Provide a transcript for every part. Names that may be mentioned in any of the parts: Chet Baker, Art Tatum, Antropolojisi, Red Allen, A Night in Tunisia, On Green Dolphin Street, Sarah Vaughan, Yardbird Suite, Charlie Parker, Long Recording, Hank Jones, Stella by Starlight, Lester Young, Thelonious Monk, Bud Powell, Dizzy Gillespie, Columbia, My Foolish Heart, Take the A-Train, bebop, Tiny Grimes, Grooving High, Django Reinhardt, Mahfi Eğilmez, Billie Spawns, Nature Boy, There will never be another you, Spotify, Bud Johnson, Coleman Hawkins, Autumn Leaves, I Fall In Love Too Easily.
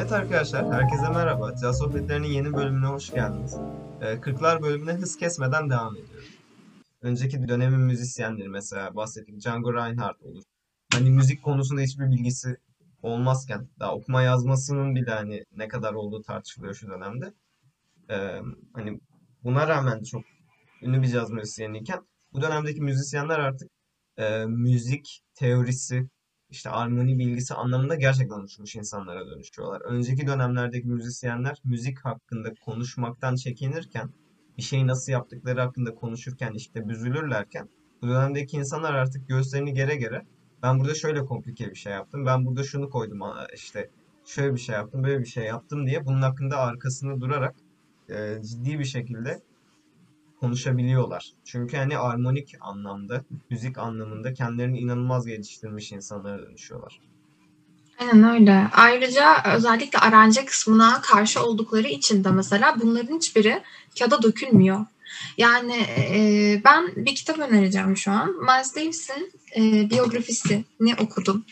Evet arkadaşlar, herkese merhaba. Caz Sohbetleri'nin yeni bölümüne hoş geldiniz. 40'lar bölümüne hız kesmeden devam ediyorum. Önceki dönemin müzisyenleri, mesela bahsettiğim Django Reinhardt olur. Hani müzik konusunda hiçbir bilgisi olmazken, daha okuma yazmasının bile hani ne kadar olduğu tartışılıyor şu dönemde. Hani buna rağmen çok ünlü bir caz müzisyeniyken, bu dönemdeki müzisyenler artık müzik teorisi, işte armoni bilgisi anlamında gerçekten uçmuş insanlara dönüşüyorlar. Önceki dönemlerdeki müzisyenler müzik hakkında konuşmaktan çekinirken, bir şeyi nasıl yaptıkları hakkında konuşurken işte büzülürlerken, bu dönemdeki insanlar artık göğüslerini gere gere, ben burada şöyle komplike bir şey yaptım, ben burada şunu koydum, işte şöyle bir şey yaptım, böyle bir şey yaptım diye bunun hakkında arkasını durarak ciddi bir şekilde konuşabiliyorlar. Çünkü hani armonik anlamda, müzik anlamında kendilerini inanılmaz geliştirmiş insanlara dönüşüyorlar. Aynen öyle. Ayrıca özellikle aranje kısmına karşı oldukları için de mesela bunların hiçbiri kağıda dökülmüyor. Yani ben bir kitap önereceğim şu an. Miles Davis'in biyografisini okudum.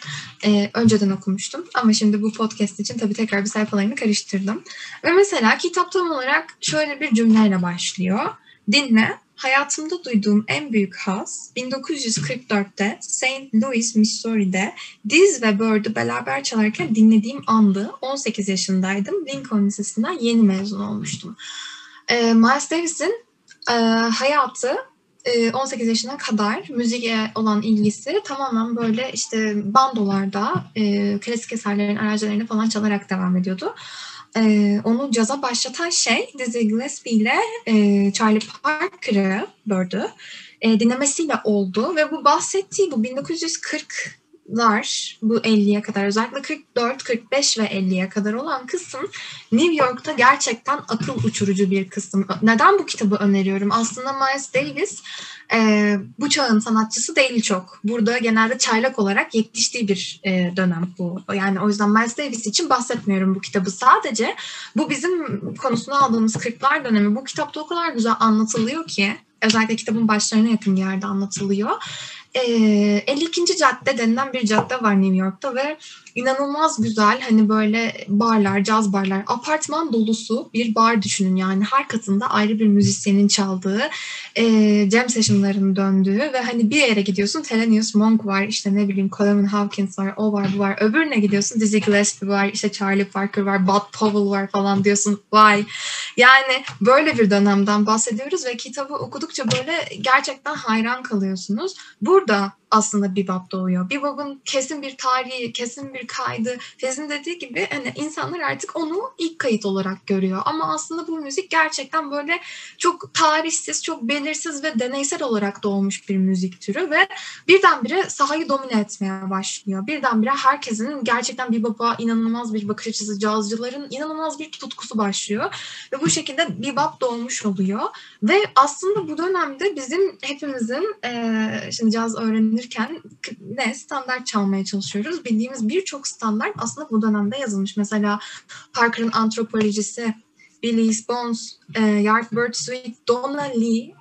Önceden okumuştum ama şimdi bu podcast için tabii tekrar bir sayfalarını karıştırdım. Ve mesela kitap tam olarak şöyle bir cümleyle başlıyor. Dinle, hayatımda duyduğum en büyük haz 1944'te St. Louis, Missouri'de Diz ve Bird'ü beraber çalarken dinlediğim andı. 18 yaşındaydım. Lincoln Lisesi'nden yeni mezun olmuştum. Miles Davis'in hayatı 18 yaşına kadar müziğe olan ilgisi tamamen böyle işte bandolarda, klasik eserlerin aranjelerini falan çalarak devam ediyordu. Onu caza başlatan şey Dizzy Gillespie ile Charlie Parker'ı, Bird'ü dinlemesiyle oldu ve bu bahsettiği bu 1940'lar, bu 50'ye kadar, özellikle 44, 45 ve 50'ye kadar olan kısım New York'ta gerçekten akıl uçurucu bir kısım. Neden bu kitabı öneriyorum? Aslında Miles Davis bu çağın sanatçısı değil çok. Burada genelde çaylak olarak yetiştiği bir dönem bu. Yani o yüzden Miles Davis için bahsetmiyorum bu kitabı. Sadece bu bizim konusuna aldığımız 40'lar dönemi bu kitapta o kadar güzel anlatılıyor ki, özellikle kitabın başlarına yakın bir yerde anlatılıyor. 52. cadde denilen bir cadde var New York'ta ve inanılmaz güzel hani böyle barlar, caz barlar, apartman dolusu bir bar düşünün. Yani her katında ayrı bir müzisyenin çaldığı, jam session'ların döndüğü ve hani bir yere gidiyorsun Thelonious Monk var, işte ne bileyim Coleman Hawkins var, o var, bu var. Öbürüne gidiyorsun Dizzy Gillespie var, işte Charlie Parker var, Bud Powell var falan diyorsun. Vay! Yani böyle bir dönemden bahsediyoruz ve kitabı okudukça böyle gerçekten hayran kalıyorsunuz. Burada aslında bebop doğuyor. Bebop'un kesin bir tarihi, kesin bir kaydı. Tezin dediği gibi hani insanlar artık onu ilk kayıt olarak görüyor. Ama aslında bu müzik gerçekten böyle çok tarihsiz, çok belirsiz ve deneysel olarak doğmuş bir müzik türü ve birdenbire sahayı domine etmeye başlıyor. Birdenbire herkesin gerçekten bebop'a inanılmaz bir bakış açısı, cazcıların inanılmaz bir tutkusu başlıyor. Ve bu şekilde bebop doğmuş oluyor. Ve aslında bu dönemde bizim hepimizin şimdi caz öğrenirken ne standart çalmaya çalışıyoruz. Bildiğimiz birçok standart aslında bu dönemde yazılmış. Mesela Parker'ın Antropolojisi, Billie Spawns, Yardbird Suite, Donna Lee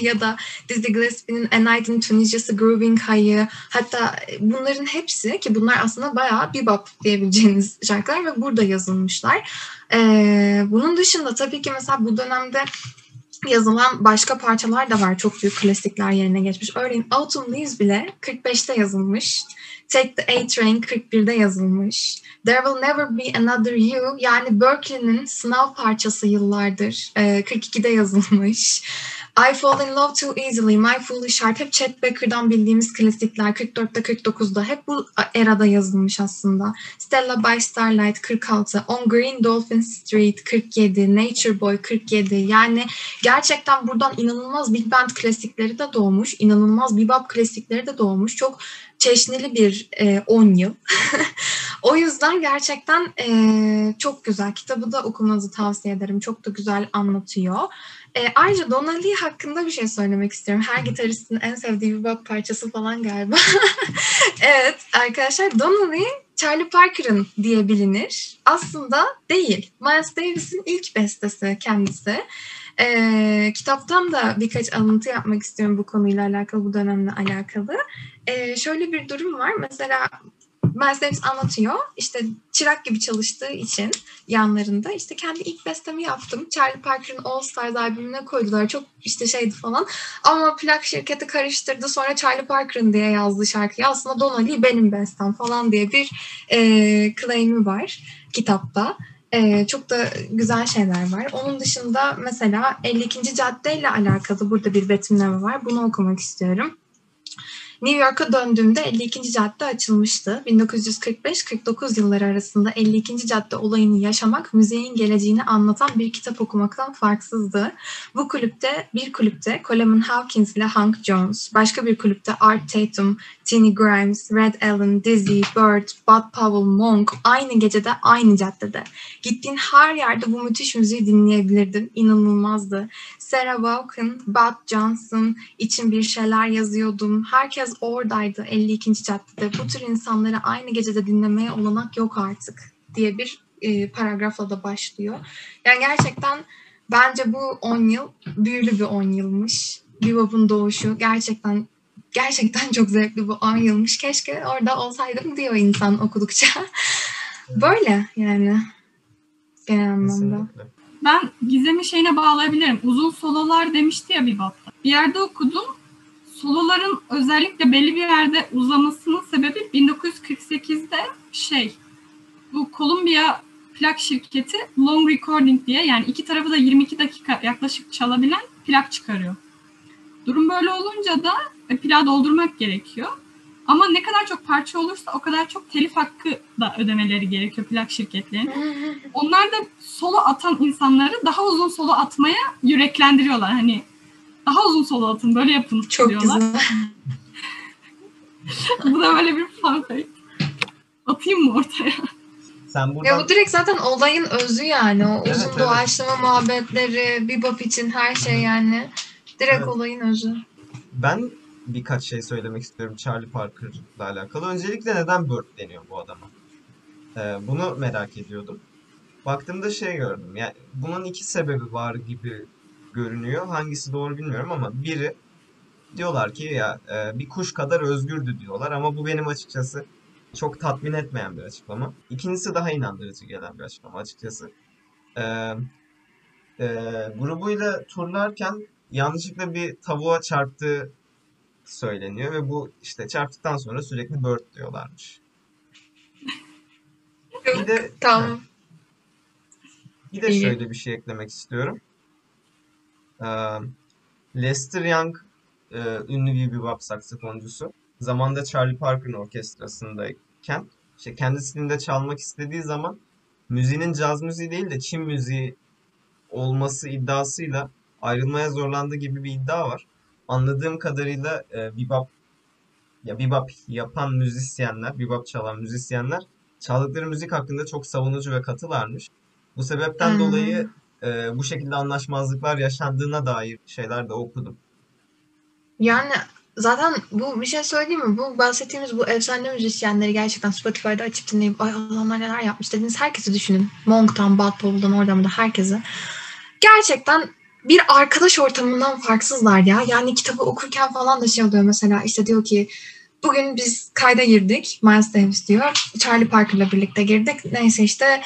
ya da Dizzy Gillespie'nin A Night in Tunisia'sı, Grooving High'ı, hatta bunların hepsi ki bunlar aslında bayağı bebop diyebileceğiniz şarkılar ve burada yazılmışlar. Bunun dışında tabii ki mesela bu dönemde yazılan başka parçalar da var. Çok büyük klasikler yerine geçmiş. Örneğin Autumn Leaves bile 45'te yazılmış. Take the A-Train 41'de yazılmış. There will never be another you. Yani Berkeley'nin sınav parçası yıllardır 42'de yazılmış. I Fall In Love Too Easily, My Foolish Heart, hep Chet Baker'dan bildiğimiz klasikler 44'te, 49'da, hep bu erada yazılmış aslında. Stella by Starlight 46, On Green Dolphin Street 47, Nature Boy 47. Yani gerçekten buradan inanılmaz big band klasikleri de doğmuş, inanılmaz bebop klasikleri de doğmuş. Çok çeşnili bir 10 yıl. O yüzden gerçekten çok güzel. Kitabı da okumanızı tavsiye ederim. Çok da güzel anlatıyor. Ayrıca Donna Lee hakkında bir şey söylemek istiyorum. Her gitaristin en sevdiği bebop parçası falan galiba. Evet arkadaşlar, Donna Lee Charlie Parker'ın diye bilinir. Aslında değil. Miles Davis'in ilk bestesi kendisi. Kitaptan da birkaç alıntı yapmak istiyorum bu konuyla alakalı, bu dönemle alakalı. Şöyle bir durum var. Mesela Miles Davis anlatıyor. İşte çırak gibi çalıştığı için yanlarında işte kendi ilk bestemi yaptım. Charlie Parker'ın All Stars albümüne koydular. Çok işte şeydi falan. Ama plak şirketi karıştırdı. Sonra Charlie Parker'ın diye yazdığı şarkıyı aslında Donna Lee benim bestem falan diye bir claim'i var kitapta. Çok da güzel şeyler var. Onun dışında mesela 52. caddeyle alakalı burada bir betimleme var. Bunu okumak istiyorum. New York'a döndüğümde 52. cadde açılmıştı. 1945-49 yılları arasında 52. cadde olayını yaşamak, müziğin geleceğini anlatan bir kitap okumaktan farksızdı. Bu kulüpte, bir kulüpte Coleman Hawkins ile Hank Jones, başka bir kulüpte Art Tatum, Tiny Grimes, Red Allen, Dizzy, Bird, Bud Powell, Monk aynı gecede, aynı caddede. Gittiğin her yerde bu müthiş müziği dinleyebilirdin. İnanılmazdı. Sarah Vaughan, Bud Johnson için bir şeyler yazıyordum. Herkes oradaydı 52. caddede. Bu tür insanları aynı gecede dinlemeye olanak yok artık diye bir paragrafla da başlıyor. Yani gerçekten bence bu 10 yıl büyülü bir 10 yılmış. Bebop'un doğuşu gerçekten çok zevkli bir 10 yılmış. Keşke orada olsaydım diyor insan okudukça. Böyle yani genel anlamda. Ben Gizem'in şeyine bağlayabilirim. Uzun sololar demişti ya Bebop'ta. Bir yerde okudum. Soloların özellikle belli bir yerde uzamasının sebebi 1948'de bu Columbia plak şirketi Long Recording diye, yani iki tarafı da 22 dakika yaklaşık çalabilen plak çıkarıyor. Durum böyle olunca da plağı doldurmak gerekiyor. Ama ne kadar çok parça olursa o kadar çok telif hakkı da ödemeleri gerekiyor plak şirketlerinin. Onlar da solo atan insanları daha uzun solo atmaya yüreklendiriyorlar. Hani daha uzun solo atın, böyle yapın çok diyorlar. Çok güzel. Bu da böyle bir fun fact. Atayım mı ortaya? Sen buradan... Ya bu direkt zaten olayın özü yani. O evet, uzun doğaçlama muhabbetleri, bebop için her şey yani. Direkt olayın özü. Ben birkaç şey söylemek istiyorum Charlie Parker'la alakalı. Öncelikle neden Bird deniyor bu adama? Bunu merak ediyordum. Baktığımda gördüm. Yani bunun iki sebebi var gibi görünüyor. Hangisi doğru bilmiyorum ama biri diyorlar ki ya bir kuş kadar özgürdü diyorlar ama bu benim açıkçası çok tatmin etmeyen bir açıklama. İkincisi daha inandırıcı gelen bir açıklama açıkçası. Grubuyla turlarken yanlışlıkla bir tavuğa çarptığı söyleniyor ve bu işte çarptıktan sonra sürekli bird diyorlarmış. Bir de, tamam. Bir de şöyle bir şey eklemek istiyorum. Lester Young ünlü bir bebop saksafoncusu. Zamanında Charlie Parker'ın orkestrasındayken kendisinin de çalmak istediği zaman müziğin caz müziği değil de Çin müziği olması iddiasıyla ayrılmaya zorlandığı gibi bir iddia var. Anladığım kadarıyla bebop yapan müzisyenler, bebop çalan müzisyenler çaldıkları müzik hakkında çok savunucu ve katılarmış. Bu sebepten dolayı bu şekilde anlaşmazlıklar yaşandığına dair şeyler de okudum. Yani zaten bu bir şey söyleyeyim mi? Bu bahsettiğimiz bu efsane müzisyenleri gerçekten Spotify'da açıp dinleyip ay Allah'ım neler yapmış dediğiniz herkesi düşünün. Monk'tan, Bud Powell'dan, oradan da herkesi. Gerçekten bir arkadaş ortamından farksızlar ya. Yani kitabı okurken falan da oluyor mesela işte diyor ki bugün biz kayda girdik. Miles Davis diyor. Charlie Parker'la birlikte girdik. Neyse işte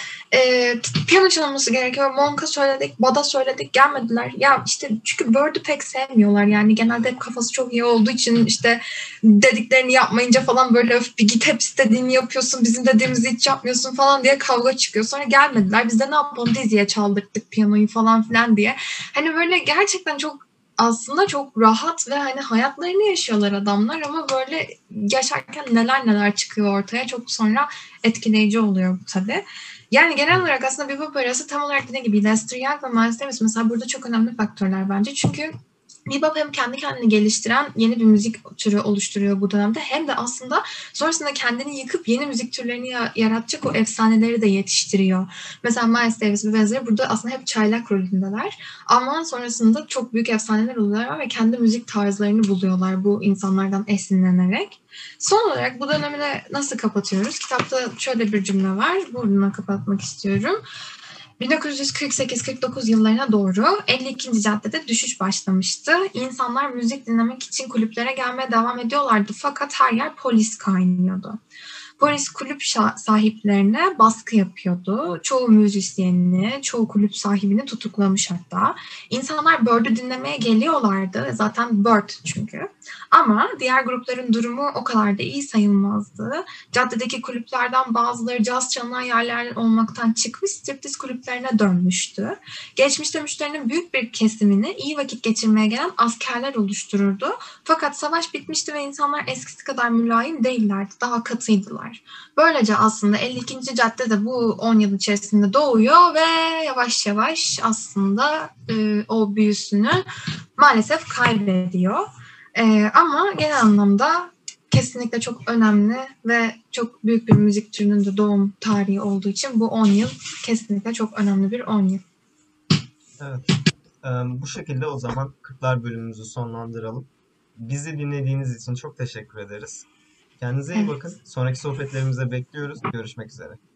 piyano çalınması gerekiyor. Monk'a söyledik, Bud'a söyledik. Gelmediler. Ya işte çünkü Bird'ü pek sevmiyorlar. Yani genelde hep kafası çok iyi olduğu için işte dediklerini yapmayınca falan böyle öf bir git hep istediğini yapıyorsun. Bizim dediğimizi hiç yapmıyorsun falan diye kavga çıkıyor. Sonra gelmediler. Biz de ne yapalım Dizzy'ye çaldırdık piyanoyu falan filan diye. Hani böyle gerçekten çok aslında çok rahat ve hani hayatlarını yaşıyorlar adamlar ama böyle yaşarken neler çıkıyor ortaya çok sonra etkileyici oluyor bu tabii. Yani genel olarak aslında bebop arası tam olarak dediğim gibi Lester Young ve Miles Davis mesela burada çok önemli faktörler bence. Çünkü bebop hem kendi kendini geliştiren yeni bir müzik türü oluşturuyor bu dönemde hem de aslında sonrasında kendini yıkıp yeni müzik türlerini yaratacak o efsaneleri de yetiştiriyor. Mesela Miles Davis ve benzeri burada aslında hep çaylak rolündeler ama sonrasında çok büyük efsaneler oluyorlar ve kendi müzik tarzlarını buluyorlar bu insanlardan esinlenerek. Son olarak bu dönemi de nasıl kapatıyoruz? Kitapta şöyle bir cümle var, bununla kapatmak istiyorum. 1948-49 yıllarına doğru 52. caddede düşüş başlamıştı. İnsanlar müzik dinlemek için kulüplere gelmeye devam ediyorlardı fakat her yer polis kaynıyordu. polis kulüp sahiplerine baskı yapıyordu. Çoğu müzisyenini, çoğu kulüp sahibini tutuklamış hatta. İnsanlar Bird'ü dinlemeye geliyorlardı. Zaten Bird çünkü. Ama diğer grupların durumu o kadar da iyi sayılmazdı. Caddedeki kulüplerden bazıları caz çalınan yerler olmaktan çıkmış striptiz kulüplerine dönmüştü. Geçmişte müşterinin büyük bir kesimini iyi vakit geçirmeye gelen askerler oluştururdu. Fakat savaş bitmişti ve insanlar eskisi kadar mülayim değillerdi. Daha katıydılar. Böylece aslında 52. caddede bu 10 yıl içerisinde doğuyor ve yavaş yavaş aslında o büyüsünü maalesef kaybediyor. Ama genel anlamda kesinlikle çok önemli ve çok büyük bir müzik türünün de doğum tarihi olduğu için bu 10 yıl kesinlikle çok önemli bir 10 yıl. Evet. Bu şekilde o zaman 40'lar bölümümüzü sonlandıralım. Bizi dinlediğiniz için çok teşekkür ederiz. Kendinize iyi bakın. Sonraki sohbetlerimize bekliyoruz. Görüşmek üzere.